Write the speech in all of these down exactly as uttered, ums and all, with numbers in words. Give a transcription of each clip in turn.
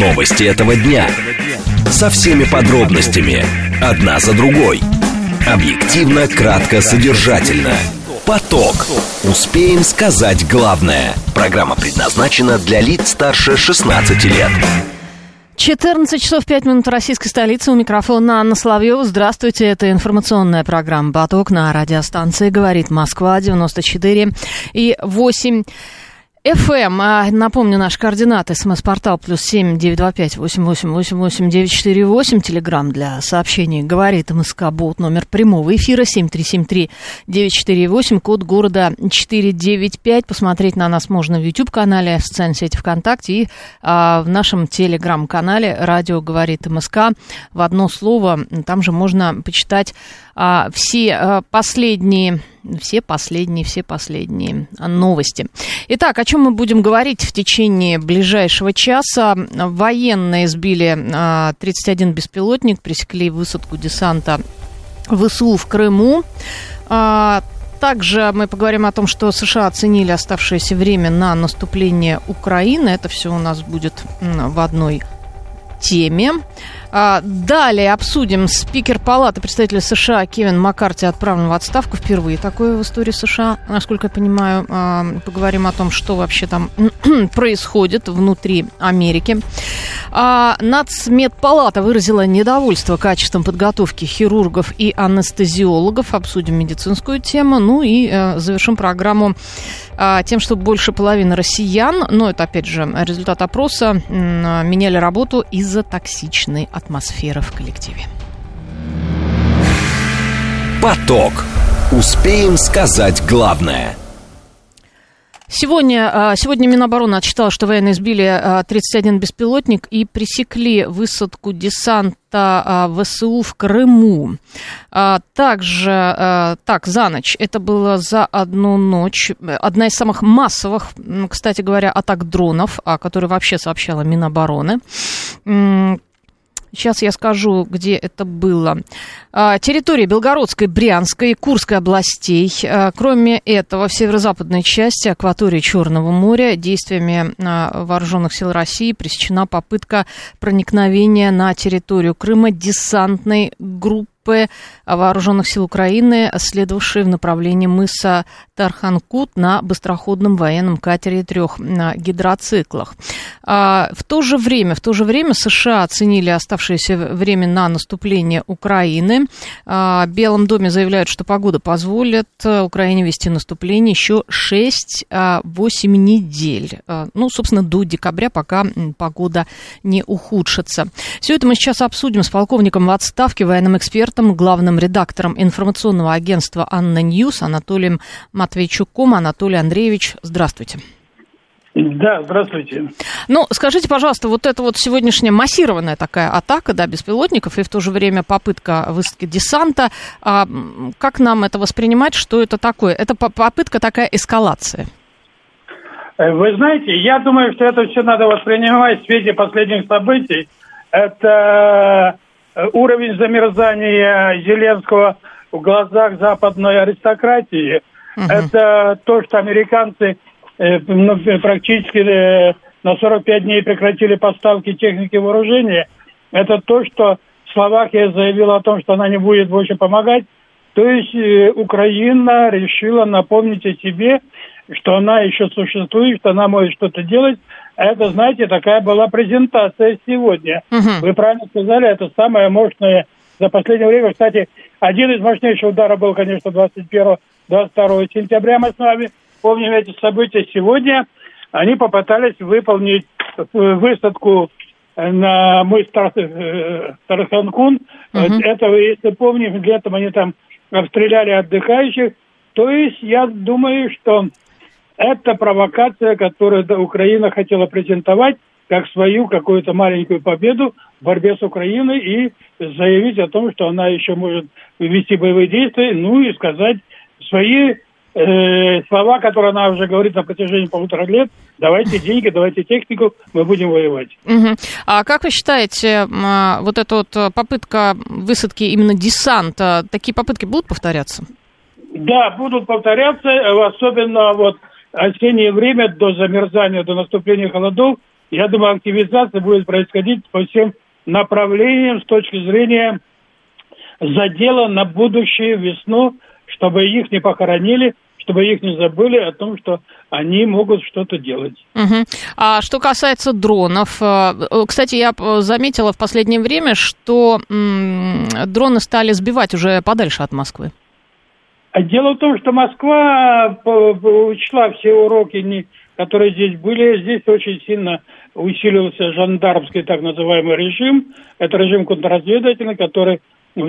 Новости этого дня. Со всеми подробностями. Одна за другой. Объективно, кратко, содержательно. Поток. Успеем сказать главное. Программа предназначена для лиц старше шестнадцати лет. четырнадцать часов пять минут в российской столице. У микрофона Анна Соловьева. Здравствуйте. Это информационная программа «Поток» на радиостанции «Говорит Москва», девяносто четыре и восемь эф эм. Напомню, наши координаты. СМС-портал плюс семь девятьсот двадцать пять восемьсот восемьдесят восемь девятьсот сорок восемь. Телеграмм для сообщений «Говорит МСК-бот». Номер прямого эфира семь три семь три девять четыре восемь. Код города четыреста девяносто пять. Посмотреть на нас можно в YouTube-канале, в социальной сети ВКонтакте и а, в нашем Телеграм-канале «Радио говорит МСК». В одно слово. Там же можно почитать а, все а, последние... Все последние, все последние новости. Итак, о чем мы будем говорить в течение ближайшего часа? Военные сбили тридцать один беспилотник, пресекли высадку десанта ВСУ в Крыму. Также мы поговорим о том, что США оценили оставшееся время на наступление Украины. Это все у нас будет в одной теме. Далее обсудим. Спикер Палаты представителей США Кевин Маккарти отправлен в отставку. Впервые такое в истории США. Насколько я понимаю, поговорим о том, что вообще там происходит внутри Америки. Нацмедпалата выразила недовольство качеством подготовки хирургов и анестезиологов. Обсудим медицинскую тему. Ну и завершим программу тем, что больше половины россиян, но это опять же результат опроса, меняли работу из-за токсичной атмосферы в коллективе. Поток. Успеем сказать главное. Сегодня, сегодня Минобороны отчитала, что военные сбили тридцать один беспилотник и пресекли высадку десанта ВСУ в Крыму. Также, так, за ночь, это было за одну ночь, одна из самых массовых, кстати говоря, атак дронов, о которой вообще сообщала Минобороны. Сейчас я скажу, где это было. Территории Белгородской, Брянской, Курской областей. Кроме этого, в северо-западной части акватории Черного моря действиями вооруженных сил России пресечена попытка проникновения на территорию Крыма десантной группы вооруженных сил Украины, следовавшие в направлении мыса Тарханкут на быстроходном военном катере и трех гидроциклах. В то же время, в то же время США оценили оставшееся время на наступление Украины. В Белом доме заявляют, что погода позволит Украине вести наступление еще шесть-восемь недель. Ну, собственно, до декабря, пока погода не ухудшится. Все это мы сейчас обсудим с полковником в отставке, военным экспертом, главным редактором информационного агентства «Анна Ньюс» Анатолием Матвеичуком. Анатолий Андреевич, здравствуйте. Да, здравствуйте. Ну, скажите, пожалуйста, вот эта вот сегодняшняя массированная такая атака, да, беспилотников и в то же время попытка высадки десанта, а как нам это воспринимать, что это такое? Это попытка такая эскалации? Вы знаете, я думаю, что это все надо воспринимать в свете последних событий. Это... Уровень замерзания Зеленского в глазах западной аристократии uh-huh. – это то, что американцы э, ну, практически э, на сорок пять дней прекратили поставки техники вооружения. Это то, что Словакия заявила о том, что она не будет больше помогать. То есть э, Украина решила напомнить о себе, что она еще существует, что она может что-то делать. Это, знаете, такая была презентация сегодня. Uh-huh. Вы правильно сказали, это самое мощное за последнее время. Кстати, один из мощнейших ударов был, конечно, двадцать первого-двадцать второго сентября. Мы с вами помним эти события. Сегодня они попытались выполнить высадку на мыс Тарханкун. Uh-huh. Это, если помним, летом они там обстреляли отдыхающих. То есть, я думаю, что... Это провокация, которую Украина хотела презентовать как свою какую-то маленькую победу в борьбе с Украиной и заявить о том, что она еще может вести боевые действия, ну и сказать свои э, слова, которые она уже говорит на протяжении полутора лет. Давайте деньги, давайте технику, мы будем воевать. Угу. А как вы считаете, вот эта вот попытка высадки именно десанта, такие попытки будут повторяться? Да, будут повторяться, особенно вот... осеннее время до замерзания, до наступления холодов, Я думаю, активизация будет происходить по всем направлениям с точки зрения задела на будущую весну, чтобы их не похоронили, чтобы их не забыли о том, что они могут что-то делать. Угу. А что касается дронов, кстати, я заметила в последнее время, что м- дроны стали сбивать уже подальше от Москвы. Дело в том, что Москва учла все уроки, которые здесь были. Здесь очень сильно усилился жандармский так называемый режим. Это режим контрразведывательный, который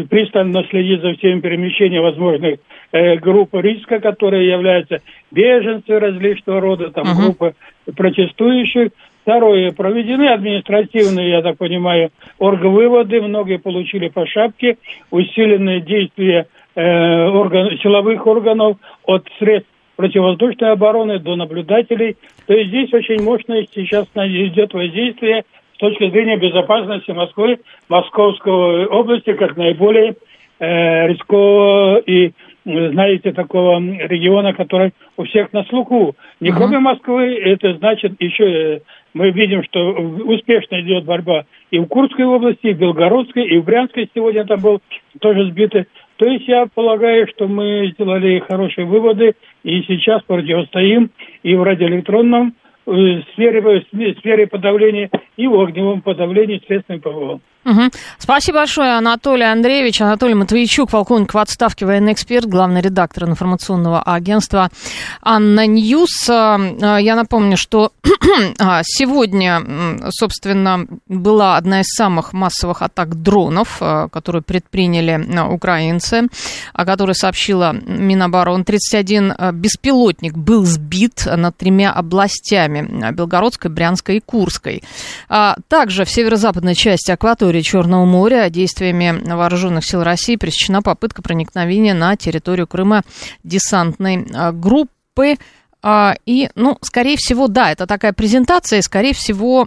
пристально следит за всеми перемещениями возможных э, групп риска, которые являются беженцы различного рода, там uh-huh. группы протестующих. Второе, проведены административные, я так понимаю, оргвыводы. Многие получили по шапке. Усиленные действия э, орган, силовых органов от средств противовоздушной обороны до наблюдателей. То есть здесь очень мощное сейчас идет воздействие с точки зрения безопасности Москвы, Московской области, как наиболее э, рискового и, знаете, такого региона, который у всех на слуху. Не кроме Москвы, это значит еще, э, мы видим, что успешно идет борьба и в Курской области, и в Белгородской, и в Брянской сегодня там был тоже сбитый. То есть я полагаю, что мы сделали хорошие выводы, и сейчас противостоим и в радиоэлектронном, в сфере, в сфере подавления и в огневом подавлении средствами ПВО. Угу. Спасибо большое, Анатолий Андреевич. Анатолий Матвеичук, полковник в отставке, военный эксперт, главный редактор информационного агентства «Анна Ньюс». Я напомню, что сегодня, собственно, была одна из самых массовых атак дронов, которую предприняли украинцы, о которой сообщила Минобороны. тридцать один беспилотник был сбит над тремя областями – Белгородской, Брянской и Курской. Также в северо-западной части акватории Черного моря действиями вооруженных сил России пресечена попытка проникновения на территорию Крыма десантной группы. И, ну, скорее всего, да, это такая презентация, и, скорее всего,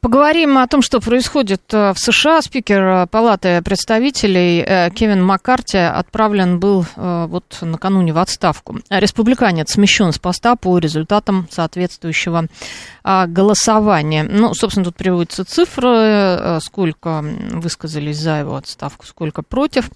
Поговорим о том, что происходит в США. Спикер Палаты представителей Кевин Маккарти отправлен был вот накануне в отставку. Республиканец смещен с поста по результатам соответствующего голосования. Ну, собственно, тут приводятся цифры, сколько высказались за его отставку, сколько против.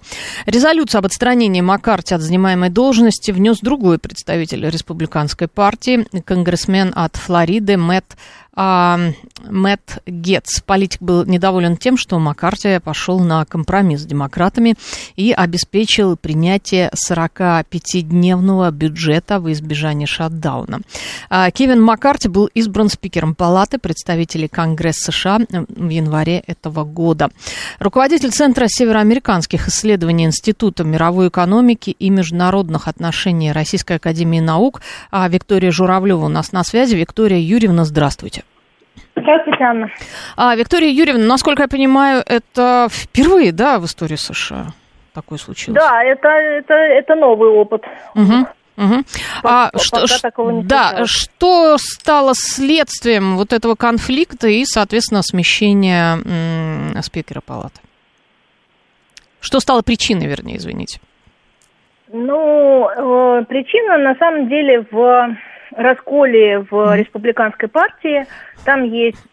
Резолюцию об отстранении Маккарти от занимаемой должности внес другой представитель республиканской партии, конгрессмен от Флориды Мэтт Мэтт Гетц. Политик был недоволен тем, что Маккарти пошел на компромисс с демократами и обеспечил принятие сорокапятидневного бюджета во избежание шатдауна. Кевин Маккарти был избран спикером Палаты представителей Конгресса США в январе этого года. Руководитель Центра североамериканских исследований Института мировой экономики и международных отношений Российской академии наук Виктория Журавлева у нас на связи. Виктория Юрьевна, здравствуйте. Здравствуйте, Анна. А, Виктория Юрьевна, насколько я понимаю, это впервые, да, в истории США такое случилось? Да, это, это, это новый опыт. Угу, угу. А, что, ш, да, что стало следствием вот этого конфликта и, соответственно, смещения м- спикера палаты? Что стало причиной, вернее, извините? Ну, э, причина, на самом деле, в... расколе в республиканской партии. Там есть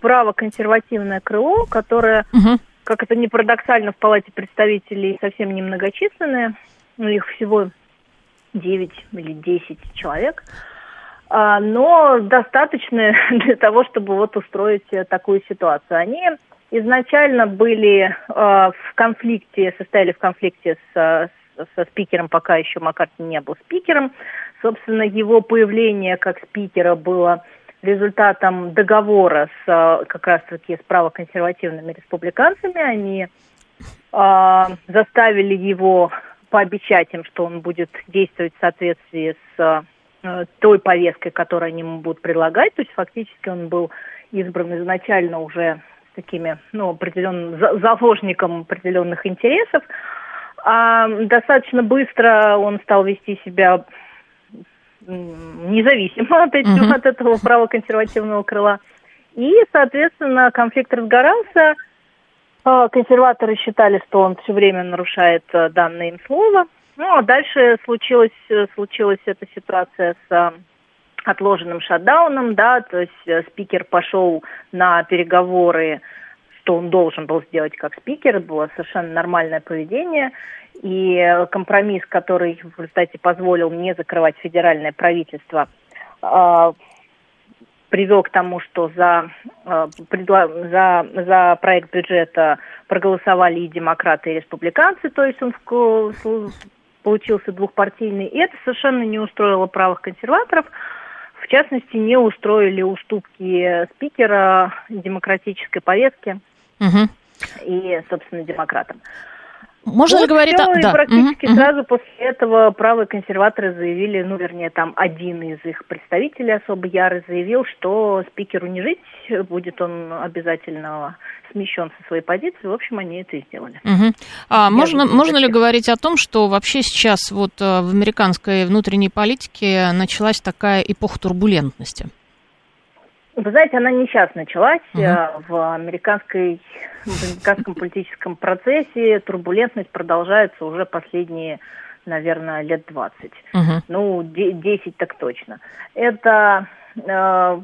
право-консервативное крыло, которое, угу. как это ни парадоксально, в Палате представителей совсем немногочисленное. Ну, их всего девять или десять человек. Но достаточно для того, чтобы вот устроить такую ситуацию. Они изначально были в конфликте, состояли в конфликте с, со спикером, пока еще Маккарти не был спикером. Собственно, его появление как спикера было результатом договора с, как раз-таки с правоконсервативными республиканцами. Они заставили его пообещать им, что он будет действовать в соответствии с той повесткой, которую они ему будут предлагать. То есть фактически он был избран изначально уже с такими, ну, определенным заложником определенных интересов. А достаточно быстро он стал вести себя независимо от, этих, mm-hmm. от этого правоконсервативного крыла. И, соответственно, конфликт разгорался. Консерваторы считали, что он все время нарушает данное им слово. Ну, а дальше случилась, случилась эта ситуация с отложенным шатдауном, да, то есть спикер пошел на переговоры, что он должен был сделать как спикер, было совершенно нормальное поведение, и компромисс, который в результате позволил не закрывать федеральное правительство, привел к тому, что за, за, за проект бюджета проголосовали и демократы, и республиканцы, то есть он получился двухпартийный, и это совершенно не устроило правых консерваторов, в частности, не устроили уступки спикера демократической повестке угу. и, собственно, демократам. Можно вот говорить все, о... и да. практически mm-hmm. сразу после этого правые консерваторы заявили, ну, вернее, там один из их представителей особо ярый заявил, что спикеру не жить, будет он обязательно смещен со своей позиции. В общем, они это и сделали. Mm-hmm. А можно, можно ли говорить о том, что вообще сейчас вот в американской внутренней политике началась такая эпоха турбулентности? Вы знаете, она не сейчас началась. Uh-huh. В американской, в американском политическом процессе турбулентность продолжается уже последние, наверное, лет двадцать. Uh-huh. Ну, десять так точно. Это э,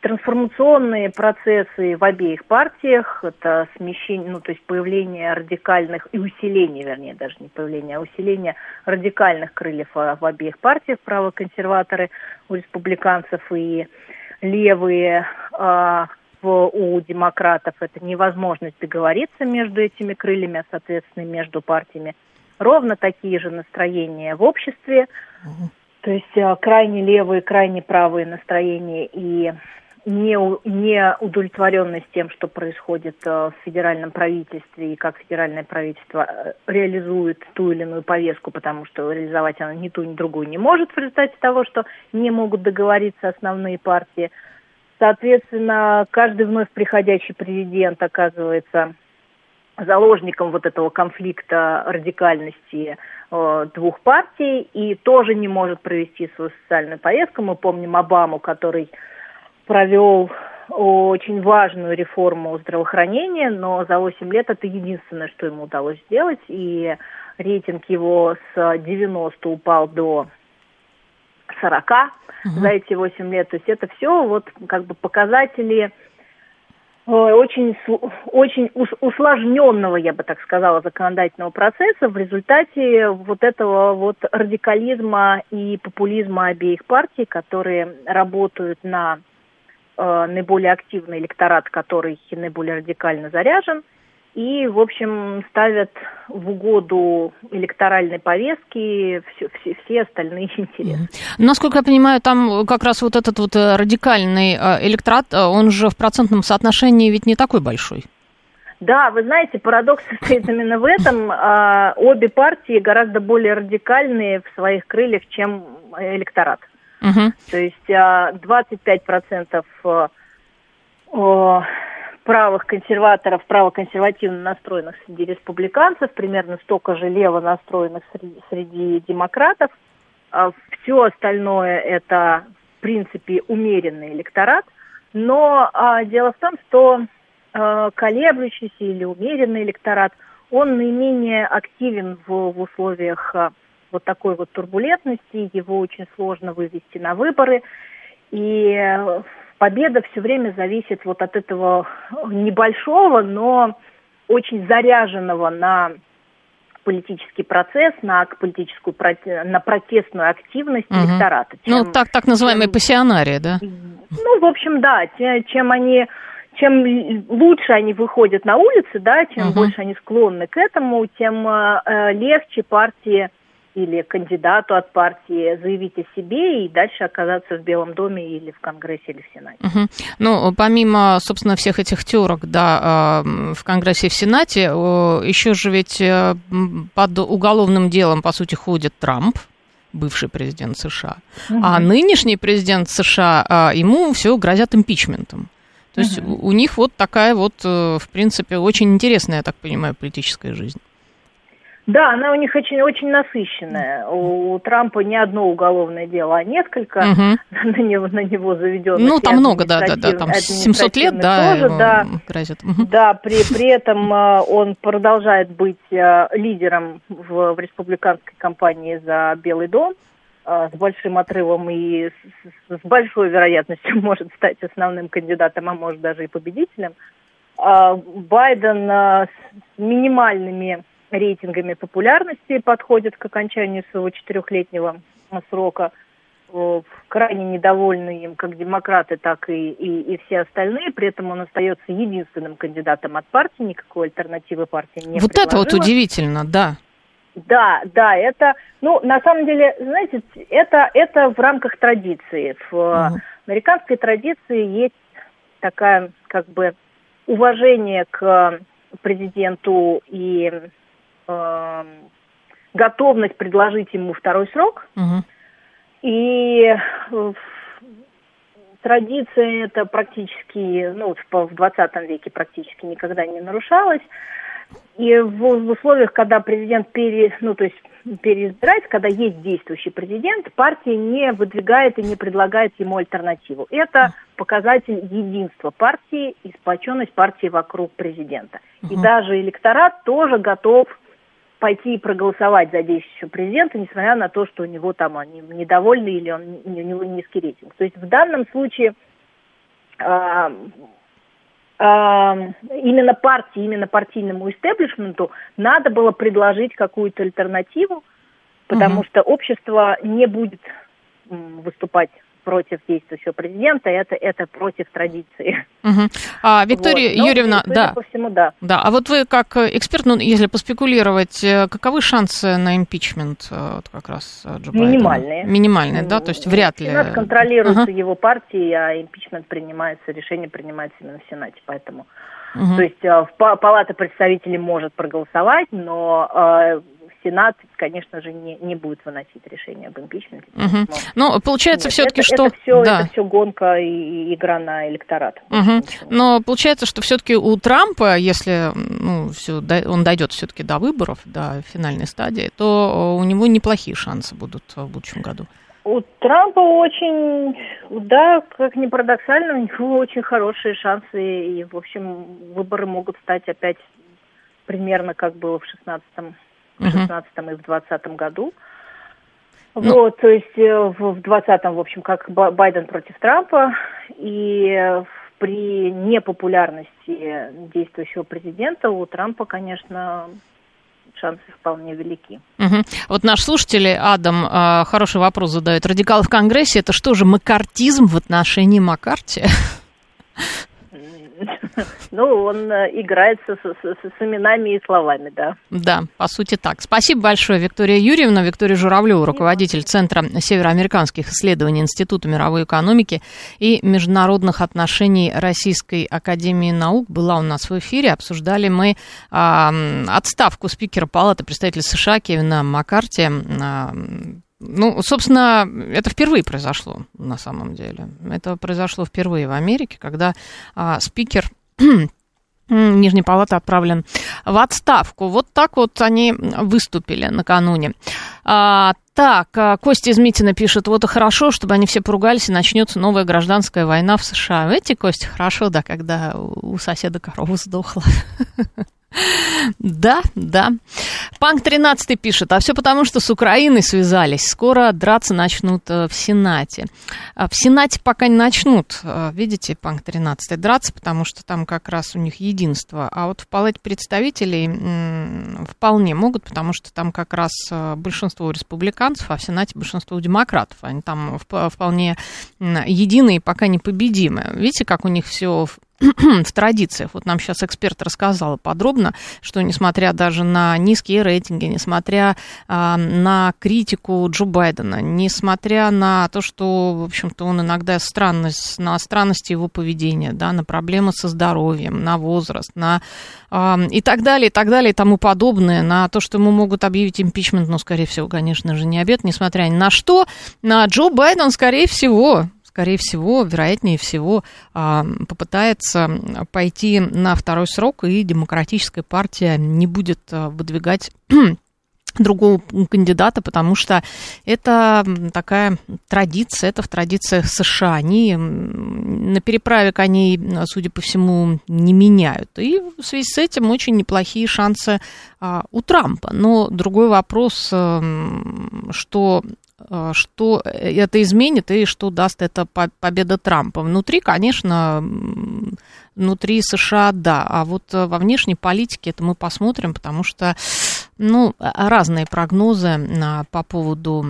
трансформационные процессы в обеих партиях. Это смещение, ну, то есть появление радикальных, и усиление, вернее, даже не появление, а усиление радикальных крыльев в обеих партиях. Правоконсерваторы у республиканцев и левые э, в, у демократов, это невозможность договориться между этими крыльями, а, соответственно, между партиями. Ровно такие же настроения в обществе, угу. то есть э, крайне левые, крайне правые настроения и не, не удовлетворенность тем, что происходит э, в федеральном правительстве и как федеральное правительство реализует ту или иную повестку, потому что реализовать она ни ту, ни другую не может в результате того, что не могут договориться основные партии. Соответственно, каждый вновь приходящий президент оказывается заложником вот этого конфликта радикальности э, двух партий и тоже не может провести свою социальную повестку. Мы помним Обаму, который провел очень важную реформу здравоохранения, но за восемь лет это единственное, что ему удалось сделать, и рейтинг его с девяносто упал до сорок угу. за эти восемь лет. То есть это все вот как бы показатели очень, очень усложненного, я бы так сказала, законодательного процесса в результате вот этого вот радикализма и популизма обеих партий, которые работают на наиболее активный электорат, который наиболее радикально заряжен, и, в общем, ставят в угоду электоральной повестки все, все, все остальные интересы. Насколько я понимаю, там как раз вот этот вот радикальный электорат, он же в процентном соотношении ведь не такой большой. Да, вы знаете, парадокс состоит именно в этом. Обе партии гораздо более радикальные в своих крыльях, чем электорат. Uh-huh. То есть двадцать пять процентов правых консерваторов, правоконсервативно настроенных среди республиканцев, примерно столько же лево настроенных среди, среди демократов. Все остальное это, в принципе, умеренный электорат. Но дело в том, что колеблющийся или умеренный электорат, он наименее активен в, в условиях... вот такой вот турбулентности, его очень сложно вывести на выборы. И победа все время зависит вот от этого небольшого, но очень заряженного на политический процесс, на политическую, на протестную активность угу. электората. Чем, ну, так, так называемые пассионарии, да? Ну, в общем, да, чем они... Чем лучше они выходят на улицы, да, чем uh-huh. больше они склонны к этому, тем э, легче партии или кандидату от партии заявить о себе и дальше оказаться в Белом доме или в Конгрессе, или в Сенате. Uh-huh. Ну, помимо, собственно, всех этих терок, да, в Конгрессе и в Сенате, еще же ведь под уголовным делом, по сути, ходит Трамп, бывший президент США, uh-huh. а нынешний президент США, ему все грозят импичментом. То есть uh-huh. у них вот такая вот, в принципе, очень интересная, я так понимаю, политическая жизнь. Да, она у них очень, очень насыщенная. У Трампа не одно уголовное дело, а несколько uh-huh. на него, на него заведенных. Ну, там много, да, да, да, там семьсот лет, да, тоже, да, грозит. Uh-huh. Да, при, при этом он продолжает быть лидером в, в республиканской кампании за Белый дом. С большим отрывом и с большой вероятностью может стать основным кандидатом, а может даже и победителем. Байден с минимальными рейтингами популярности подходит к окончанию своего четырехлетнего срока. Крайне недовольны им как демократы, так и, и, и все остальные. При этом он остается единственным кандидатом от партии, никакой альтернативы партии не вот предложила. Это вот удивительно, да. Да, да, это, ну, на самом деле, знаете, это, это в рамках традиции. В uh-huh. американской традиции есть такая, как бы, уважение к президенту и э, готовность предложить ему второй срок. Uh-huh. И э, традиция эта практически, ну, в двадцатом веке практически никогда не нарушалась. И в, в условиях, когда президент пере, ну, то есть переизбирается, когда есть действующий президент, партия не выдвигает и не предлагает ему альтернативу. Это показатель единства партии и сплоченность партии вокруг президента. Угу. И даже электорат тоже готов пойти и проголосовать за действующего президента, несмотря на то, что у него там они недовольны или он, у него низкий рейтинг. То есть в данном случае... Э- именно партии, именно партийному истеблишменту надо было предложить какую-то альтернативу, потому uh-huh. что общество не будет выступать против действующего президента, это, это против традиции. Uh-huh. А, Виктория вот. Но, Юрьевна, да. По всему, да. да. А вот вы как эксперт, ну, если поспекулировать, каковы шансы на импичмент вот как раз Джо Байдена? Минимальные. Минимальные, да, то есть вряд ли. Сенат контролируется uh-huh. его партией, а импичмент принимается, решение принимается именно в Сенате, поэтому. Uh-huh. То есть Палата представителей может проголосовать, но... Сенат, конечно же, не, не будет выносить решение об импичменте. Угу. Но получается Нет, все-таки, это, что... Это все, да. это все гонка и игра на электорат. Угу. Но получается, что все-таки у Трампа, если ну, все, он дойдет все-таки до выборов, до финальной стадии, то у него неплохие шансы будут в будущем году. У Трампа очень, да, как ни парадоксально, у него очень хорошие шансы. И, в общем, выборы могут стать опять примерно как было в шестнадцатом в шестнадцатом и в двадцатом году. Ну. Вот, то есть в двадцатом, в общем, как Байден против Трампа, и при непопулярности действующего президента у Трампа, конечно, шансы вполне велики. Угу. Вот наш слушатель Адам хороший вопрос задает. Радикалы в Конгрессе, это что же, маккартизм в отношении Маккарти? Ну, он играется с, с, с именами и словами, да. Да, по сути так. Спасибо большое, Виктория Юрьевна. Виктория Журавлева, руководитель Центра североамериканских исследований Института мировой экономики и международных отношений Российской академии наук, была у нас в эфире. Обсуждали мы э, отставку спикера Палаты представителей США Кевина Маккарти. Э, Ну, собственно, это впервые произошло, на самом деле. Это произошло впервые в Америке, когда а, спикер Нижней палаты отправлен в отставку. Вот так вот они выступили накануне. А, так, Костя из Митина пишет, вот и хорошо, чтобы они все поругались, и начнется новая гражданская война в США. Видите, Костя, хорошо, да, когда у соседа корова сдохла. Да, да. Панк тринадцатый пишет, а все потому, что с Украиной связались. Скоро драться начнут в Сенате. В Сенате пока не начнут, видите, Панк тринадцатый, драться, потому что там как раз у них единство. А вот в Палате представителей вполне могут, потому что там как раз большинство республиканцев, а в Сенате большинство демократов. Они там вполне едины и пока непобедимы. Видите, как у них все... в традициях. Вот нам сейчас эксперт рассказала подробно, что несмотря даже на низкие рейтинги, несмотря э, на критику Джо Байдена, несмотря на то, что, в общем-то, он иногда странность, на странности его поведения, да, на проблемы со здоровьем, на возраст, на э, и так далее, и так далее, и тому подобное, на то, что ему могут объявить импичмент, но, скорее всего, конечно же, не обед, несмотря ни на что, на Джо Байден, скорее всего... скорее всего, вероятнее всего, попытается пойти на второй срок, и демократическая партия не будет выдвигать другого кандидата, потому что это такая традиция, это в традициях США. Они на переправе коней, судя по всему, не меняют. И в связи с этим очень неплохие шансы у Трампа. Но другой вопрос, что... что это изменит и что даст эта победа Трампа. Внутри, конечно, внутри США, да, а вот во внешней политике это мы посмотрим, потому что, ну, разные прогнозы по поводу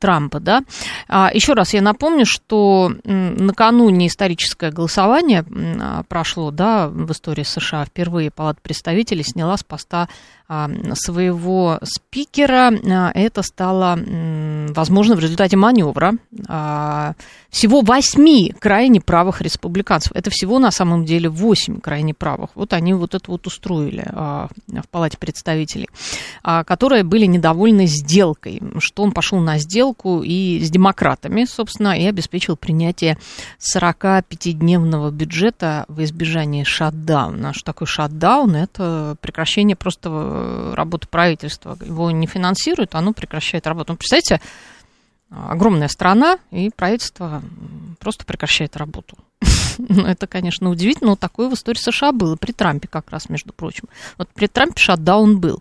Трампа, да. Еще раз я напомню, что накануне историческое голосование прошло, да, в истории США. Впервые Палата представителей сняла с поста своего спикера. Это стало возможно в результате маневра всего восьми крайне правых республиканцев. Это всего, на самом деле, восемь крайне правых. Вот они вот это вот устроили в Палате представителей, которые были недовольны сделкой, что он пошел на сделку и с демократами, собственно, и обеспечил принятие сорокапятидневного бюджета в избежание шатдауна. Что такое шатдаун? Это прекращение просто работы правительства. Его не финансируют, оно прекращает работу. Ну, представляете, огромная страна, и правительство просто прекращает работу. Это, конечно, удивительно, но такое в истории США было при Трампе как раз, между прочим. Вот при Трампе шатдаун был.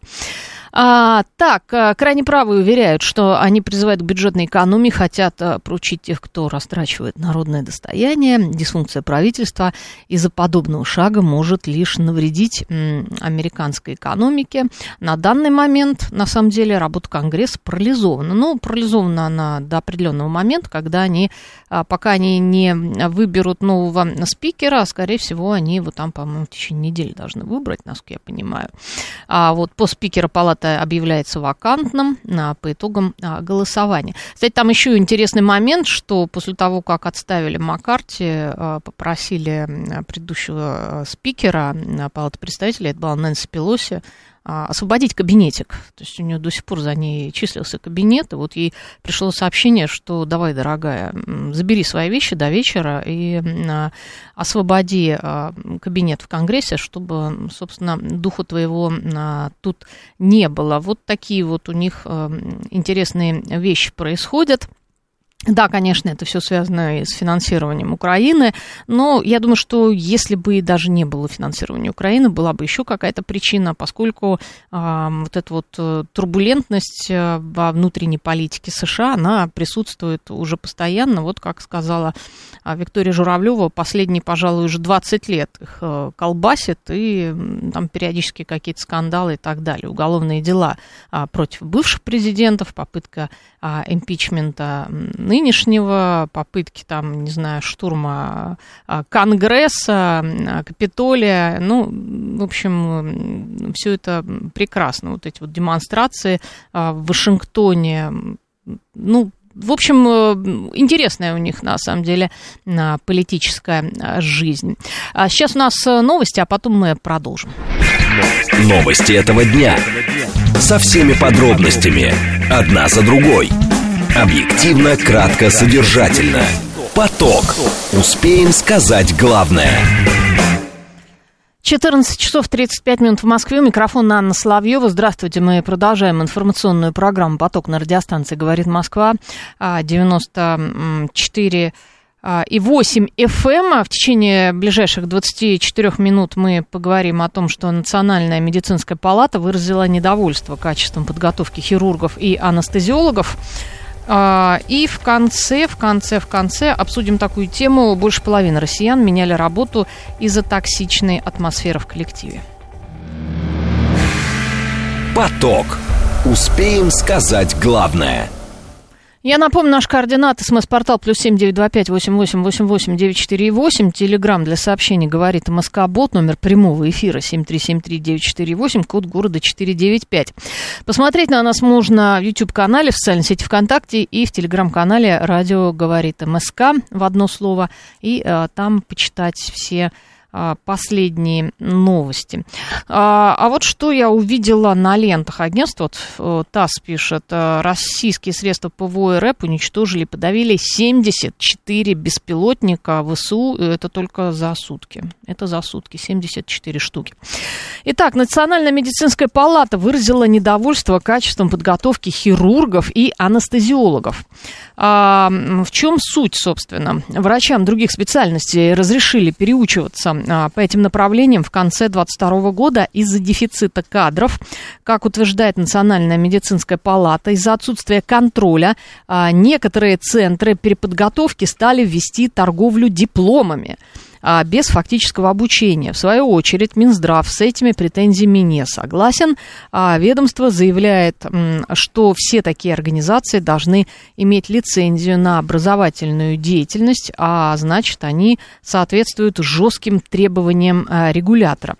А, так, крайне правые уверяют, что они призывают к бюджетной экономии, хотят поручить тех, кто растрачивает народное достояние. Дисфункция правительства из-за подобного шага может лишь навредить американской экономике. На данный момент, на самом деле, работа Конгресса парализована. Ну, парализована она до определенного момента, когда они, пока они не выберут нового спикера, скорее всего, они его там, по-моему, в течение недели должны выбрать, насколько я понимаю. А вот по спикеру Палаты объявляется вакантным по итогам голосования. Кстати, там еще интересный момент, что после того, как отставили Маккарти, попросили предыдущего спикера Палаты представителей, это была Нэнси Пелоси, освободить кабинетик. То есть у нее до сих пор за ней числился кабинет, и вот ей пришло сообщение, что давай, дорогая, забери свои вещи до вечера и освободи кабинет в Конгрессе, чтобы, собственно, духа твоего тут не было. Вот такие вот у них интересные вещи происходят. Да, конечно, это все связано и с финансированием Украины, но я думаю, что если бы даже не было финансирования Украины, была бы еще какая-то причина, поскольку э, вот эта вот турбулентность во внутренней политике США, она присутствует уже постоянно. Вот как сказала Виктория Журавлева, последние, пожалуй, уже двадцать лет их колбасит, и там периодически какие-то скандалы и так далее. Уголовные дела против бывших президентов, попытка импичмента нынешнего, попытки там, не знаю, штурма Конгресса, Капитолия, ну, в общем, все это прекрасно. Вот эти вот демонстрации в Вашингтоне, ну, в общем, интересная у них, на самом деле, политическая жизнь. Сейчас у нас новости, а потом мы продолжим. Новости этого дня. Со всеми подробностями. Одна за другой. Объективно, кратко, содержательно. Поток. Успеем сказать главное. четырнадцать часов тридцать пять минут в Москве. Микрофон Анна Соловьева. Здравствуйте. Мы продолжаем информационную программу «Поток» на радиостанции «Говорит Москва». девяносто четыре и восемь эф эм. В течение ближайших двадцати четырёх минут мы поговорим о том, что Национальная медицинская палата выразила недовольство качеством подготовки хирургов и анестезиологов. И в конце, в конце, в конце обсудим такую тему. Больше половины россиян меняли работу из-за токсичной атмосферы в коллективе. Поток. Успеем сказать главное. Я напомню, наш координат, смс-портал плюс семь девять два пять восемь восемь восемь восемь девять четыре восемь, телеграмм для сообщений говорит МСК-бот, номер прямого эфира семь три семь три девять четыре восемь, код города четыре девять пять. Посмотреть на нас можно в YouTube-канале, в социальной сети ВКонтакте и в телеграм-канале «Радио говорит МСК» в одно слово, и а, там почитать все последние новости. А, а вот что я увидела на лентах агентств. Вот ТАСС пишет: российские средства ПВО РФ уничтожили и подавили семьдесят четыре беспилотника ВСУ. Это только за сутки. Это за сутки. семьдесят четыре штуки. Итак, Национальная медицинская палата выразила недовольство качеством подготовки хирургов и анестезиологов. А, в чем суть, собственно? Врачам других специальностей разрешили переучиваться по этим направлениям в конце двадцать второго года из-за дефицита кадров. Как утверждает Национальная медицинская палата, из-за отсутствия контроля некоторые центры переподготовки стали вести торговлю дипломами без фактического обучения. В свою очередь, Минздрав с этими претензиями не согласен. Ведомство заявляет, что все такие организации должны иметь лицензию на образовательную деятельность, а значит, они соответствуют жестким требованиям регулятора.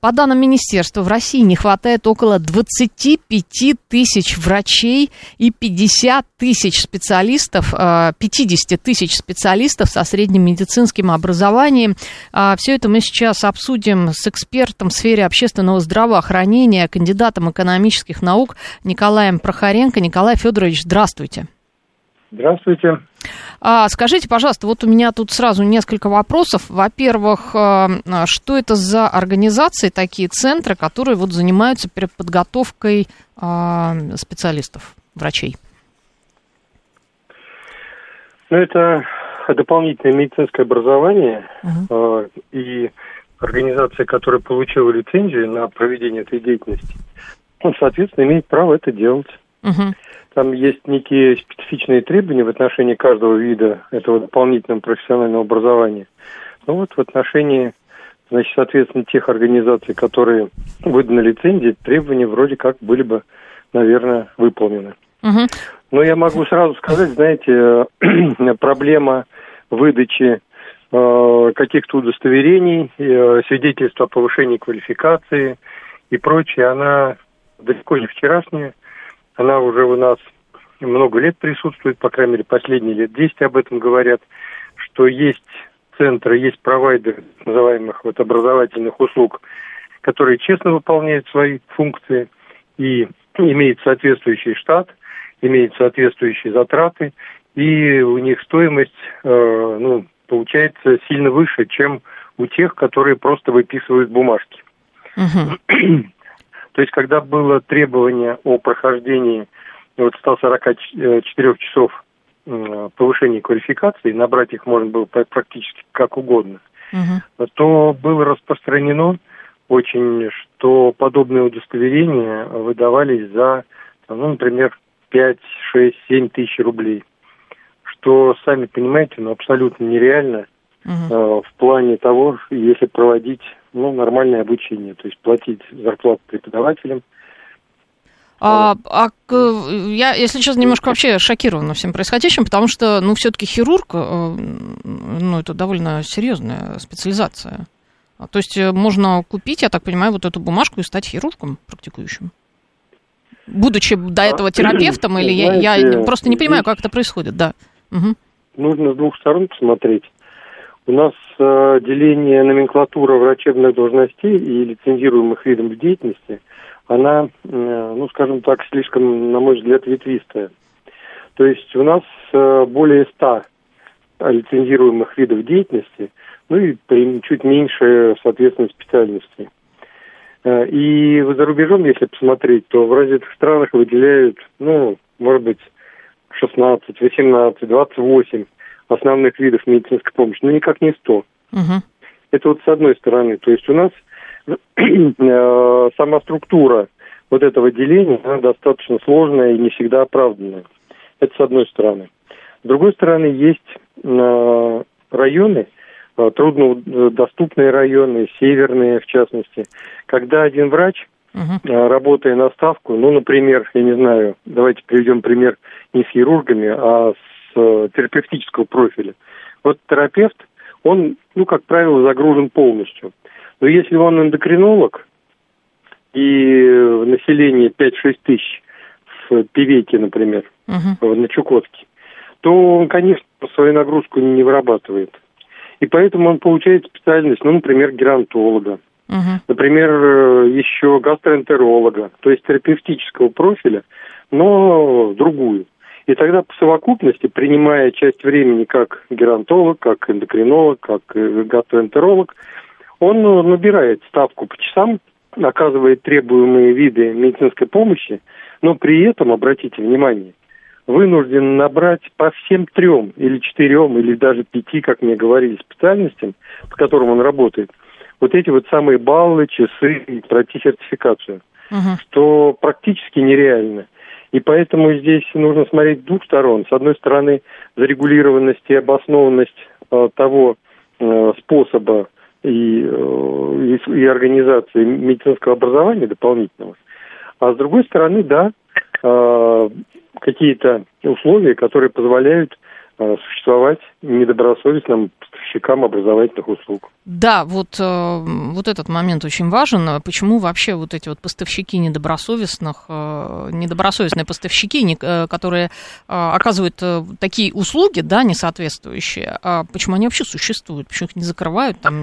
По данным министерства, в России не хватает около двадцати пяти тысяч врачей и пятидесяти тысяч специалистов, пятидесяти тысяч специалистов со средним медицинским образованием. Все это мы сейчас обсудим с экспертом в сфере общественного здравоохранения, кандидатом экономических наук Николаем Прохоренко. Николай Федорович, здравствуйте. Здравствуйте. Скажите, пожалуйста, вот у меня тут сразу несколько вопросов. Во-первых, что это за организации, такие центры, которые вот занимаются переподготовкой специалистов, врачей? Ну, это дополнительное медицинское образование, uh-huh. э, и организация, которая получила лицензию на проведение этой деятельности, он, соответственно, имеет право это делать. Uh-huh. Там есть некие специфичные требования в отношении каждого вида этого дополнительного профессионального образования. Ну вот в отношении, значит, соответственно, тех организаций, которые выданы лицензии, требования вроде как были бы, наверное, выполнены. Uh-huh. Но я могу сразу сказать, знаете, проблема выдачи э, каких-то удостоверений, э, свидетельств о повышении квалификации и прочее, она далеко не вчерашняя, она уже у нас много лет присутствует, по крайней мере, последние лет десять об этом говорят, что есть центры, есть провайдеры называемых вот образовательных услуг, которые честно выполняют свои функции и имеют соответствующий штат, имеют соответствующие затраты, и у них стоимость, э, ну, получается сильно выше, чем у тех, которые просто выписывают бумажки. Uh-huh. То есть, когда было требование о прохождении вот ста сорока четырёх часов э, повышения квалификации, набрать их можно было практически как угодно, uh-huh. то было распространено очень, что подобные удостоверения выдавались за, ну, например, пять, шесть, семь тысяч рублей, что, сами понимаете, ну, абсолютно нереально uh-huh. э, в плане того, если проводить, ну, нормальное обучение, то есть платить зарплату преподавателям. А, а я, если честно, немножко вообще шокирована всем происходящим, потому что, ну, все-таки хирург, ну, это довольно серьезная специализация. То есть можно купить, я так понимаю, вот эту бумажку и стать хирургом практикующим. Будучи до этого терапевтом, или знаете, я, я просто не понимаю, как это происходит, да. Угу. Нужно с двух сторон посмотреть. У нас э, деление номенклатуры врачебных должностей и лицензируемых видов деятельности, она, э, ну, скажем так, слишком, на мой взгляд, ветвистая. То есть у нас э, более ста лицензируемых видов деятельности, ну и чуть меньше, соответственно, специальностей. И за рубежом, если посмотреть, то в развитых странах выделяют, ну, может быть, шестнадцать, восемнадцать, двадцать восемь. основных видов медицинской помощи, но никак не сто. Угу. Это вот с одной стороны. То есть у нас сама структура вот этого деления, она достаточно сложная и не всегда оправданная. Это с одной стороны. С другой стороны, есть районы, труднодоступные районы, северные в частности, когда один врач, uh-huh. работая на ставку, ну, например, я не знаю, давайте приведем пример не с хирургами, а с терапевтического профиля. Вот терапевт, он, ну, как правило, загружен полностью. Но если он эндокринолог, и население пять-шесть тысяч в Певеке, например, uh-huh. на Чукотке, то он, конечно, свою нагрузку не вырабатывает. И поэтому он получает специальность, ну, например, геронтолога, uh-huh. например, еще гастроэнтеролога, то есть терапевтического профиля, но другую. И тогда по совокупности, принимая часть времени как геронтолог, как эндокринолог, как гастроэнтеролог, он набирает ставку по часам, оказывает требуемые виды медицинской помощи, но при этом, обратите внимание, вынужден набрать по всем трем или четырем, или даже пяти, как мне говорили, специальностям, по которым он работает, вот эти вот самые баллы, часы и пройти сертификацию, uh-huh. что практически нереально. И поэтому здесь нужно смотреть с двух сторон. С одной стороны, зарегулированность и обоснованность э, того э, способа и, э, и, и организации медицинского образования дополнительного. А с другой стороны, да, э, какие-то условия, которые позволяют э, существовать недобросовестным поставщикам образовательных услуг. Да, вот, э, вот этот момент очень важен. Почему вообще вот эти вот поставщики недобросовестных, э, недобросовестные поставщики, не, э, которые э, оказывают э, такие услуги, да, несоответствующие, а почему они вообще существуют? Почему их не закрывают? Там,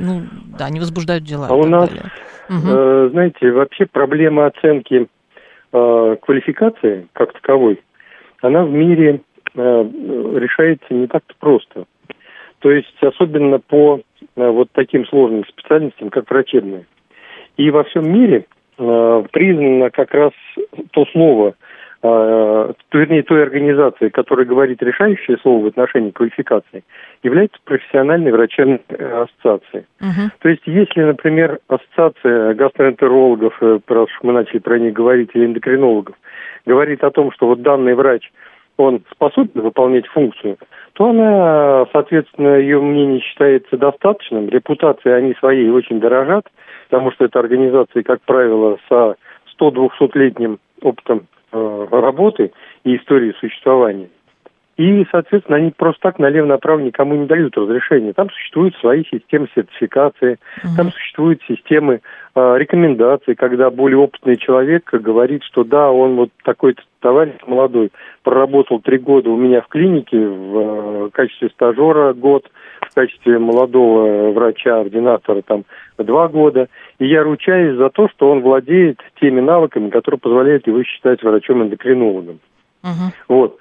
ну, да, не возбуждают дела. А у нас, угу. э, знаете, вообще проблема оценки квалификации как таковой, она в мире э, решается не так-то просто. То есть особенно по э, вот таким сложным специальностям, как врачебные. И во всем мире э, признано как раз то слово, э, вернее, той организации, которая говорит решающее слово в отношении квалификации, является профессиональной врачебной ассоциацией. Uh-huh. То есть, если, например, ассоциация гастроэнтерологов, раз мы начали про них говорить, или эндокринологов, говорит о том, что вот данный врач, он способен выполнять функцию, то она, соответственно, ее мнение считается достаточным. Репутации они своей очень дорожат, потому что это организации, как правило, со сто-двухсотлетним опытом э, работы и истории существования. И, соответственно, они просто так налево-направо никому не дают разрешения. Там существуют свои системы сертификации, mm-hmm. там существуют системы э, рекомендаций, когда более опытный человек говорит, что да, он вот такой-то товарищ молодой, проработал три года у меня в клинике в э, качестве стажера год, в качестве молодого врача-ординатора там два года, и я ручаюсь за то, что он владеет теми навыками, которые позволяют его считать врачом-эндокринологом. Mm-hmm. Вот.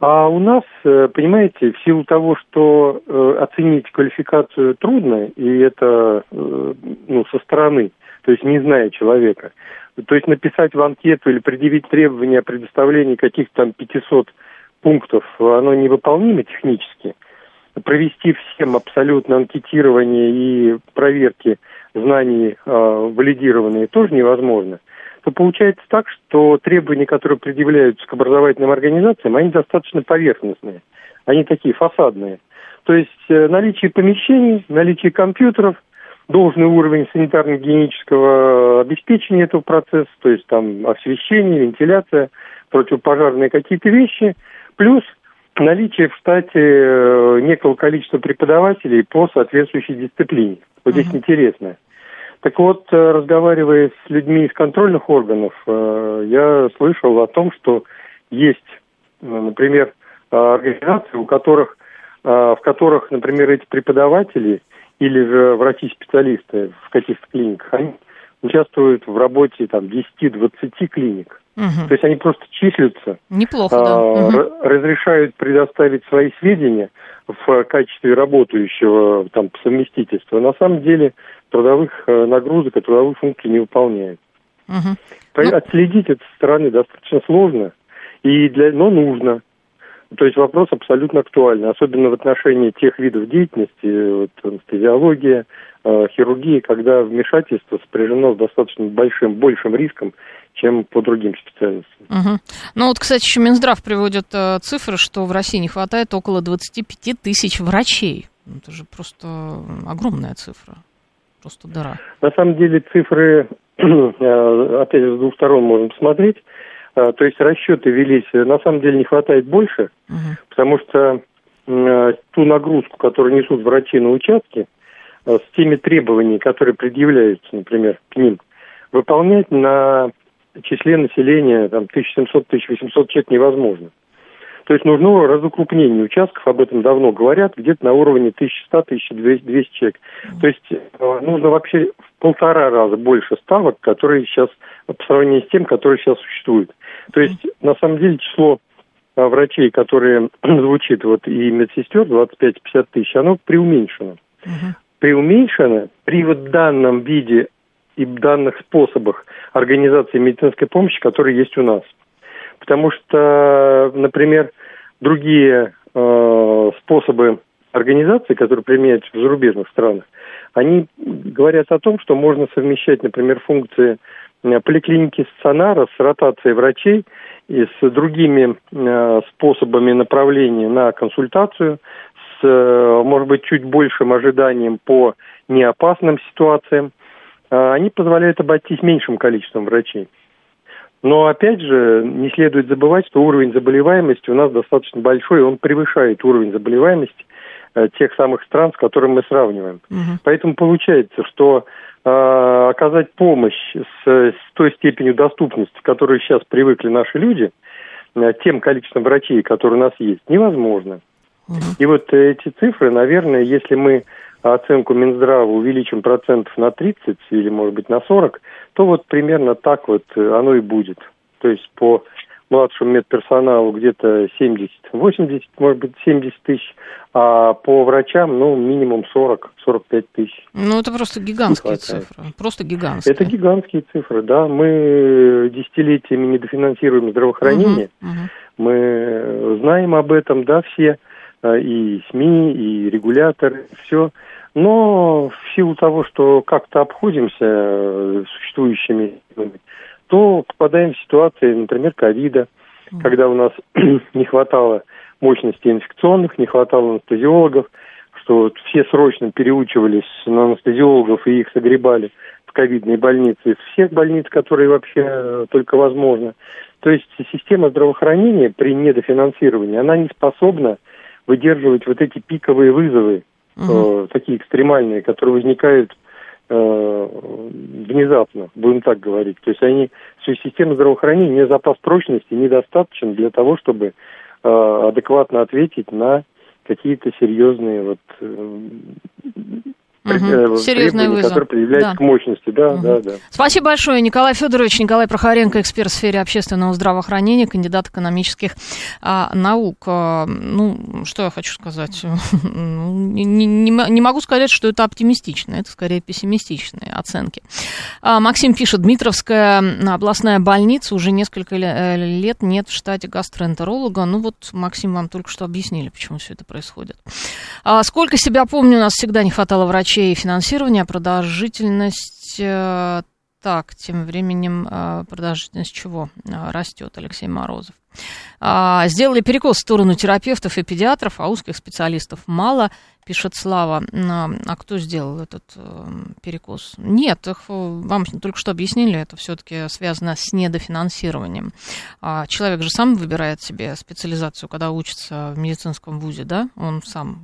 А у нас, понимаете, в силу того, что э, оценить квалификацию трудно, и это э, ну, со стороны, то есть не зная человека, то есть написать в анкету или предъявить требования о предоставлении каких-то там пятисот пунктов, оно невыполнимо технически. Провести всем абсолютно анкетирование и проверки знаний э, валидированные тоже невозможно. То получается так, что требования, которые предъявляются к образовательным организациям, они достаточно поверхностные, они такие фасадные. То есть наличие помещений, наличие компьютеров, должный уровень санитарно-гигиенического обеспечения этого процесса, то есть там освещение, вентиляция, противопожарные какие-то вещи, плюс наличие в штате некого количества преподавателей по соответствующей дисциплине. Вот здесь интересно. Так вот, разговаривая с людьми из контрольных органов, я слышал о том, что есть, например, организации, у которых, в которых, например, эти преподаватели или же врачи-специалисты в каких-то клиниках, они участвуют в работе там десяти-двадцати клиник. Угу. То есть они просто числятся, неплохо, да. р- разрешают предоставить свои сведения в качестве работающего там, по совместительству. На самом деле трудовых нагрузок и трудовых функций не выполняет. Угу. Отследить это со стороны достаточно сложно, и для, но нужно. То есть вопрос абсолютно актуальный, особенно в отношении тех видов деятельности, вот, анестезиология, э, хирургия, когда вмешательство сопряжено с достаточно большим, большим риском, чем по другим специальностям. Угу. Ну вот, кстати, еще Минздрав приводит э, цифры, что в России не хватает около двадцать пять тысяч врачей. Это же просто огромная цифра, просто дыра. На самом деле цифры, опять же, с двух сторон можем смотреть. То есть расчеты велись, на самом деле не хватает больше, uh-huh. потому что э, ту нагрузку, которую несут врачи на участке, э, с теми требованиями, которые предъявляются, например, к ним, выполнять на числе населения там, тысяча семьсот - тысяча восемьсот человек невозможно. То есть нужно разукрупнение участков, об этом давно говорят, где-то на уровне тысяча сто - тысяча двести человек. То есть нужно вообще в полтора раза больше ставок, которые сейчас, по сравнению с тем, которые сейчас существуют. То есть на самом деле число врачей, которые звучит, вот и медсестер, двадцать пять - пятьдесят тысяч, оно преуменьшено. Uh-huh. Преуменьшено при вот данном виде и данных способах организации медицинской помощи, которые есть у нас. Потому что, например, другие э, способы организации, которые применяются в зарубежных странах, они говорят о том, что можно совмещать, например, функции поликлиники, стационара с ротацией врачей и с другими э, способами направления на консультацию, с, э, может быть, чуть большим ожиданием по неопасным ситуациям. Э, они позволяют обойтись меньшим количеством врачей. Но, опять же, не следует забывать, что уровень заболеваемости у нас достаточно большой, и он превышает уровень заболеваемости э, тех самых стран, с которыми мы сравниваем. Угу. Поэтому получается, что э, оказать помощь с, с той степенью доступности, к которой сейчас привыкли наши люди, э, тем количеством врачей, которые у нас есть, невозможно. Угу. И вот эти цифры, наверное, если мы оценку Минздрава увеличим процентов на тридцать или, может быть, на сорок, то вот примерно так вот оно и будет. То есть по младшему медперсоналу где-то семьдесят - восемьдесят, может быть, семьдесят тысяч, а по врачам, ну, минимум сорок - сорок пять тысяч. Ну, это просто гигантские цифры. Просто гигантские. Это гигантские цифры, да. Мы десятилетиями недофинансируем здравоохранение. Угу, угу. Мы знаем об этом, да, все. И СМИ, и регуляторы, все. Но в силу того, что как-то обходимся существующими, то попадаем в ситуации, например, ковида, mm-hmm. когда у нас не хватало мощности инфекционных, не хватало анестезиологов, что все срочно переучивались на анестезиологов и их согребали в ковидные больницы, из всех больниц, которые вообще только возможно. То есть система здравоохранения при недофинансировании, она не способна выдерживать вот эти пиковые вызовы, угу. э, такие экстремальные, которые возникают э, внезапно, будем так говорить. То есть они, система здравоохранения, запас прочности недостаточен для того, чтобы э, адекватно ответить на какие-то серьезные вот э, угу. серьезные вызовы, которые предъявляются да. к мощности. Да, угу. да, да. Спасибо большое, Николай Федорович. Николай Прохоренко, эксперт в сфере общественного здравоохранения, кандидат экономических а, наук. А, ну, что я хочу сказать? не, не, не могу сказать, что это оптимистично, это скорее пессимистичные оценки. А, Максим пишет, Дмитровская областная больница уже несколько лет нет в штате гастроэнтеролога. Ну вот, Максим, вам только что объяснили, почему все это происходит. А, сколько себя помню, у нас всегда не хватало врачей и финансирование, продолжительность, так, тем временем продолжительность чего растет, Алексей Морозов. Сделали перекос в сторону терапевтов и педиатров, а узких специалистов мало, пишет Слава. А кто сделал этот перекос? Нет, их, вам только что объяснили, это все-таки связано с недофинансированием. Человек же сам выбирает себе специализацию, когда учится в медицинском вузе, да? Он сам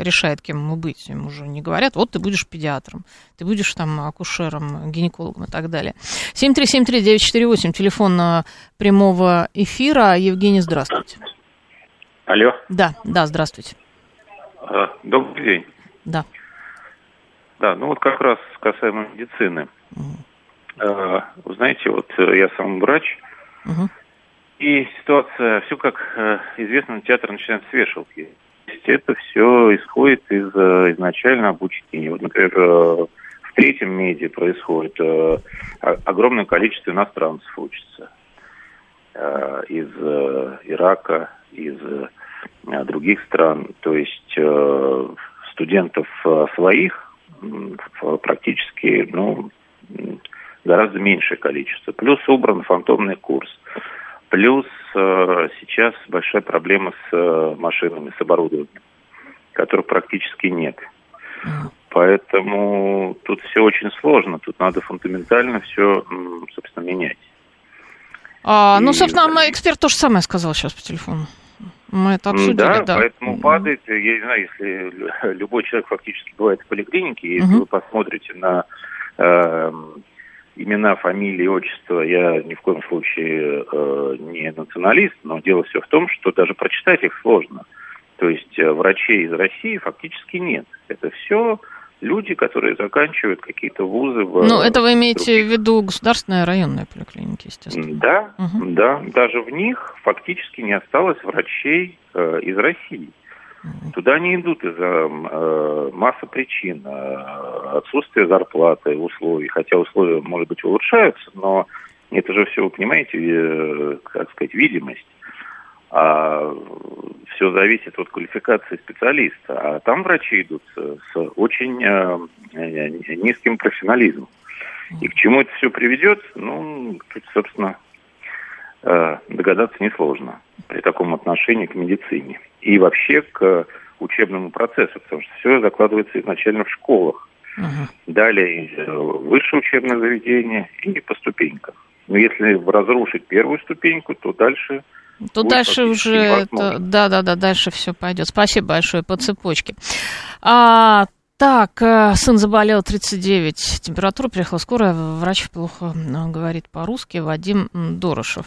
решает, кем ему быть. Ему же не говорят, вот ты будешь педиатром, ты будешь там акушером, гинекологом и так далее. семь три семь три девять четыре восемь, телефон прямого эфира. Евгений, здравствуйте. Алло. Да, да, здравствуйте. Добрый день. Да. Да, ну вот как раз касаемо медицины. Uh-huh. Вы знаете, вот я сам врач, uh-huh. и ситуация, все как известно, театр начинает с вешалки. То есть это все исходит из изначально обучения. Вот, например, в третьем меди происходит огромное количество иностранцев учится. Из Ирака, из других стран, то есть студентов своих практически, ну, гораздо меньшее количество. Плюс убран фантомный курс. Плюс сейчас большая проблема с машинами, с оборудованием, которых практически нет. Поэтому тут все очень сложно, тут надо фундаментально все, собственно, менять. А, ну, собственно, мой эксперт то же самое сказал сейчас по телефону. Мы это обсудили, да. Да, поэтому падает, я не знаю, если любой человек фактически бывает в поликлинике, если угу. вы посмотрите на э, имена, фамилии, отчества, я ни в коем случае э, не националист, но дело все в том, что даже прочитать их сложно. То есть врачей из России фактически нет. Это все люди, которые заканчивают какие-то вузы. В... Ну, это вы имеете в виду государственные районные поликлиники, естественно. Да, угу. да. Даже в них фактически не осталось врачей э, из России. Угу. Туда не идут из-за э, массы причин. Отсутствие зарплаты, условий. Хотя условия, может быть, улучшаются, но это же все, вы понимаете, э, как сказать, видимость. А все зависит от квалификации специалиста. А там врачи идут с очень э, низким профессионализмом. И к чему это все приведет, ну, тут, собственно, э, догадаться несложно при таком отношении к медицине. И вообще к учебному процессу, потому что все закладывается изначально в школах. Uh-huh. Далее высшее учебное заведение и по ступенькам. Но если разрушить первую ступеньку, то дальше... То вот дальше уже, да-да-да, дальше все пойдет. Спасибо большое, по цепочке. А, так, сын заболел, тридцать девять, температура, приехала скорая, врач плохо говорит по-русски, Вадим Дорошев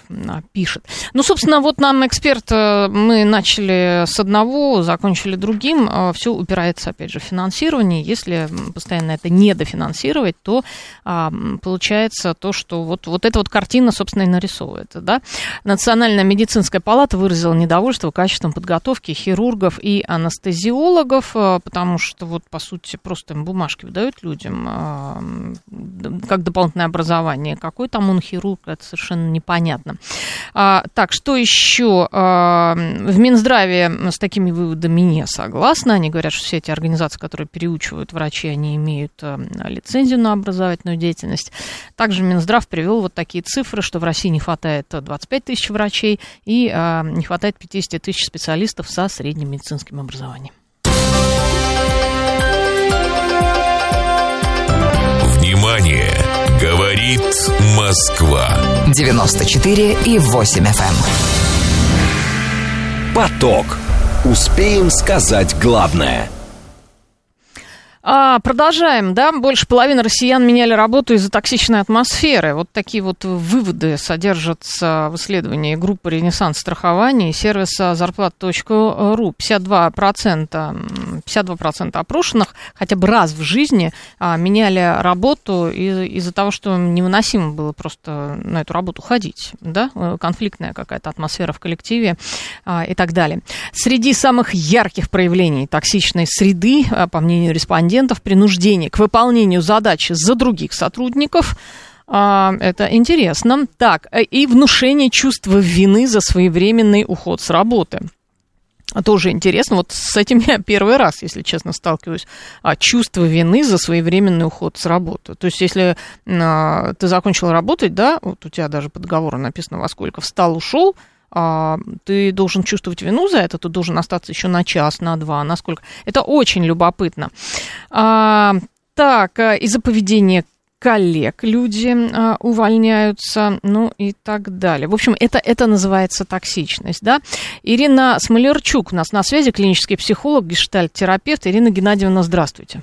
пишет. Ну, собственно, вот нам эксперт, мы начали с одного, закончили другим, все упирается, опять же, в финансирование. Если постоянно это недофинансировать, то а, получается то, что вот, вот эта вот картина, собственно, и нарисовывает. Да? Национальная медицинская палата выразила недовольство качеством подготовки хирургов и анестезиологов, потому что, вот, по сути, просто им бумажки выдают людям, как дополнительное образование. Какой там он хирург, это совершенно непонятно. Так, что еще? В Минздраве с такими выводами не согласны. Они говорят, что все эти организации, которые переучивают врачей, они имеют лицензию на образовательную деятельность. Также Минздрав привел вот такие цифры, что в России не хватает двадцать пять тысяч врачей и не хватает пятьдесят тысяч специалистов со средним медицинским образованием. Говорит Москва. девяносто четыре и восемь эф эм. Поток. Успеем сказать главное. А, продолжаем, да? Больше половины россиян меняли работу из-за токсичной атмосферы. Вот такие вот выводы содержатся в исследовании группы «Ренессанс страхования» и сервиса зарплат точка ру. пятьдесят два процента, пятьдесят два процента опрошенных хотя бы раз в жизни а, меняли работу из- из-за того, что невыносимо было просто на эту работу ходить, да? Конфликтная какая-то атмосфера в коллективе а, и так далее. Среди самых ярких проявлений токсичной среды, а, по мнению респондентов, принуждение к выполнению задачи за других сотрудников. Это интересно. Так, и внушение чувства вины за своевременный уход с работы. Тоже интересно. Вот с этим я первый раз, если честно, сталкиваюсь. Чувство вины за своевременный уход с работы. То есть, если ты закончил работать, да, вот у тебя даже по договору написано, во сколько встал, ушел, ты должен чувствовать вину за это, ты должен остаться еще на час, на два, на сколько. Это очень любопытно. Так, из-за поведения коллег люди увольняются, ну и так далее. В общем, это, это называется токсичность, да. Ирина Смолярчук у нас на связи, клинический психолог, гештальт-терапевт. Ирина Геннадьевна, здравствуйте.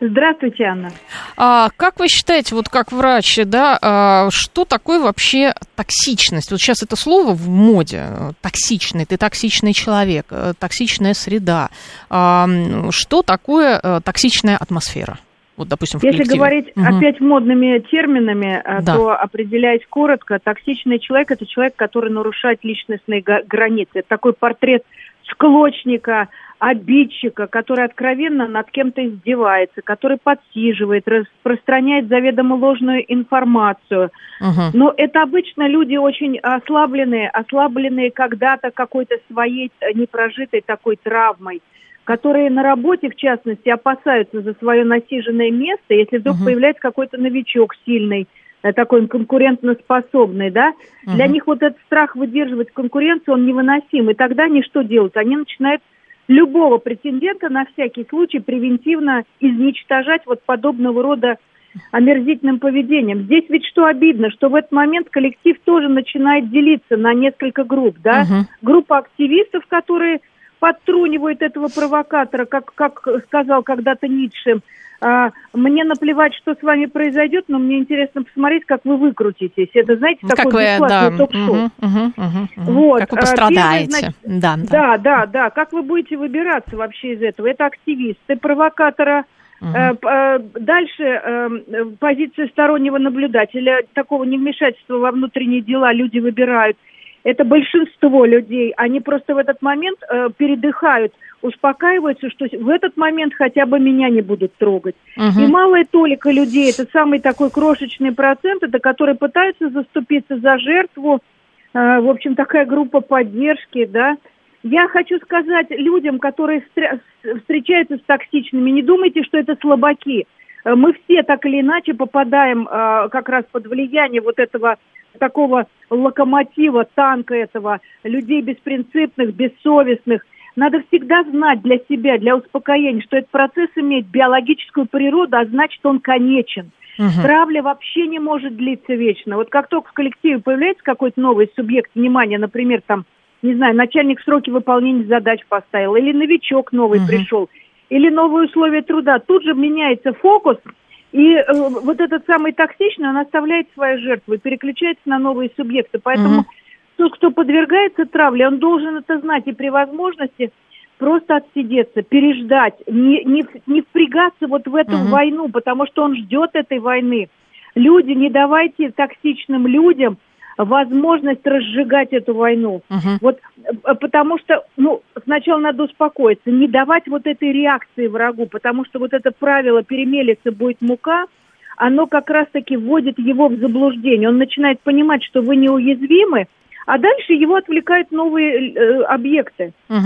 Здравствуйте, Анна. А, как вы считаете, вот как врач, да, а, что такое вообще токсичность? Вот сейчас это слово в моде. Токсичный, ты токсичный человек, токсичная среда. А, что такое а, токсичная атмосфера? Вот, допустим, в коллективе. Если говорить угу. опять модными терминами, да. то определять коротко, токсичный человек – это человек, который нарушает личностные границы. Это такой портрет склочника, обидчика, который откровенно над кем-то издевается, который подсиживает, распространяет заведомо ложную информацию. Uh-huh. Но это обычно люди очень ослабленные, ослабленные когда-то какой-то своей непрожитой такой травмой, которые на работе, в частности, опасаются за свое насиженное место, если вдруг uh-huh. появляется какой-то новичок сильный, такой конкурентоспособный, да, uh-huh. для них вот этот страх выдерживать конкуренцию, он невыносим, и тогда они что делают? Они начинают любого претендента на всякий случай превентивно изничтожать вот подобного рода омерзительным поведением. Здесь ведь что обидно, что в этот момент коллектив тоже начинает делиться на несколько групп, да, uh-huh. группа активистов, которые подтрунивают этого провокатора, как, как сказал когда-то Ницше, мне наплевать, что с вами произойдет, но мне интересно посмотреть, как вы выкрутитесь. Это, знаете, такой бесплатный ток-шоу. Угу, угу, угу. Вот. Как вы пострадаете. Первый, значит, да, да, да, да, да. Как вы будете выбираться вообще из этого? Это активисты, провокатора. Угу. Дальше позиция стороннего наблюдателя. Такого невмешательства во внутренние дела люди выбирают. Это большинство людей. Они просто в этот момент э, передыхают, успокаиваются, что в этот момент хотя бы меня не будут трогать. Uh-huh. И малая толика людей, это самый такой крошечный процент, это которые пытаются заступиться за жертву. Э, в общем, такая группа поддержки, да. Я хочу сказать людям, которые встр- встречаются с токсичными, не думайте, что это слабаки. Э, мы все так или иначе попадаем э, как раз под влияние вот этого такого локомотива, танка этого, людей беспринципных, бессовестных. Надо всегда знать для себя, для успокоения, что этот процесс имеет биологическую природу, а значит, он конечен. Угу. Травля вообще не может длиться вечно. Вот как только в коллективе появляется какой-то новый субъект внимания, например, там, не знаю, начальник сроки выполнения задач поставил, или новичок новый угу. пришел, или новые условия труда, тут же меняется фокус. И э, вот этот самый токсичный, он оставляет свою жертву и переключается на новые субъекты. Поэтому mm-hmm. тот, кто подвергается травле, он должен это знать и при возможности просто отсидеться, переждать, не, не, не впрягаться вот в эту mm-hmm. войну, потому что он ждет этой войны. Люди, не давайте токсичным людям возможность разжигать эту войну. Uh-huh. Вот, потому что, ну, сначала надо успокоиться, не давать вот этой реакции врагу, потому что вот это правило «перемелется, будет мука», оно как раз-таки вводит его в заблуждение. Он начинает понимать, что вы неуязвимы, а дальше его отвлекают новые э, объекты. Угу.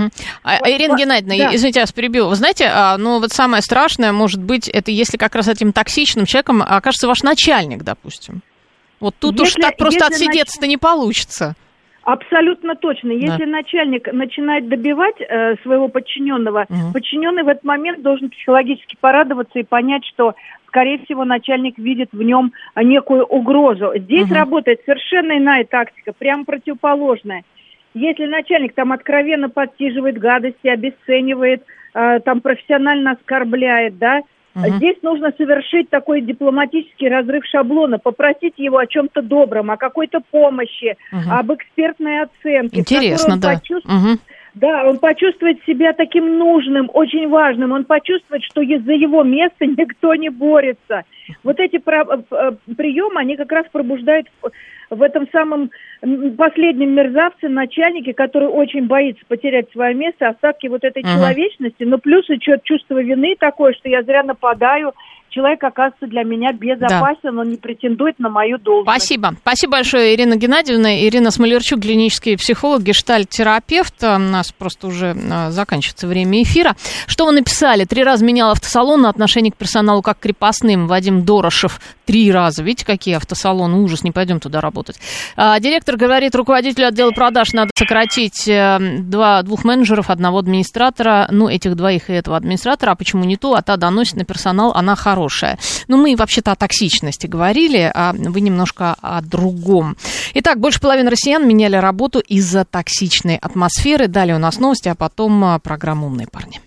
Вот, Ирина вот, Геннадьевна, да. извините, я вас перебью. Вы знаете, а, ну вот самое страшное, может быть, это если как раз этим токсичным человеком окажется ваш начальник, допустим. Вот тут если, уж так просто отсидеться-то нач... не получится. Абсолютно точно. Если да. начальник начинает добивать э, своего подчиненного, угу. подчиненный в этот момент должен психологически порадоваться и понять, что, скорее всего, начальник видит в нем некую угрозу. Здесь угу. работает совершенно иная тактика, прямо противоположная. Если начальник там откровенно подсиживает гадости, обесценивает, э, там профессионально оскорбляет, да, Uh-huh. здесь нужно совершить такой дипломатический разрыв шаблона, попросить его о чем-то добром, о какой-то помощи, uh-huh. об экспертной оценке. Интересно, да. Почувств... Uh-huh. Да, он почувствует себя таким нужным, очень важным. Он почувствует, что за его место никто не борется. Вот эти про- приемы, они как раз пробуждают в этом самом последнем мерзавце, начальнике, который очень боится потерять свое место, остатки вот этой uh-huh. человечности, но плюс еще чувство вины такое, что я зря нападаю, человек оказывается для меня безопасен, да. он не претендует на мою должность. Спасибо. Спасибо большое, Ирина Геннадьевна. Ирина Смолярчук, клинический психолог, гештальт-терапевт. У нас просто уже заканчивается время эфира. Что вы написали? Три раза менял автосалон на отношение к персоналу как к крепостным. Вадим Дорошев три раза. Видите, какие автосалоны? Ужас, не пойдем туда работать. Директор говорит, руководителю отдела продаж надо сократить два, двух менеджеров, одного администратора. Ну, этих двоих и этого администратора. А почему не то? А та доносит на персонал, она хорошая. Но мы вообще-то о токсичности говорили, а вы немножко о другом. Итак, больше половины россиян меняли работу из-за токсичной атмосферы. Далее у нас новости, а потом программа «Умные парни».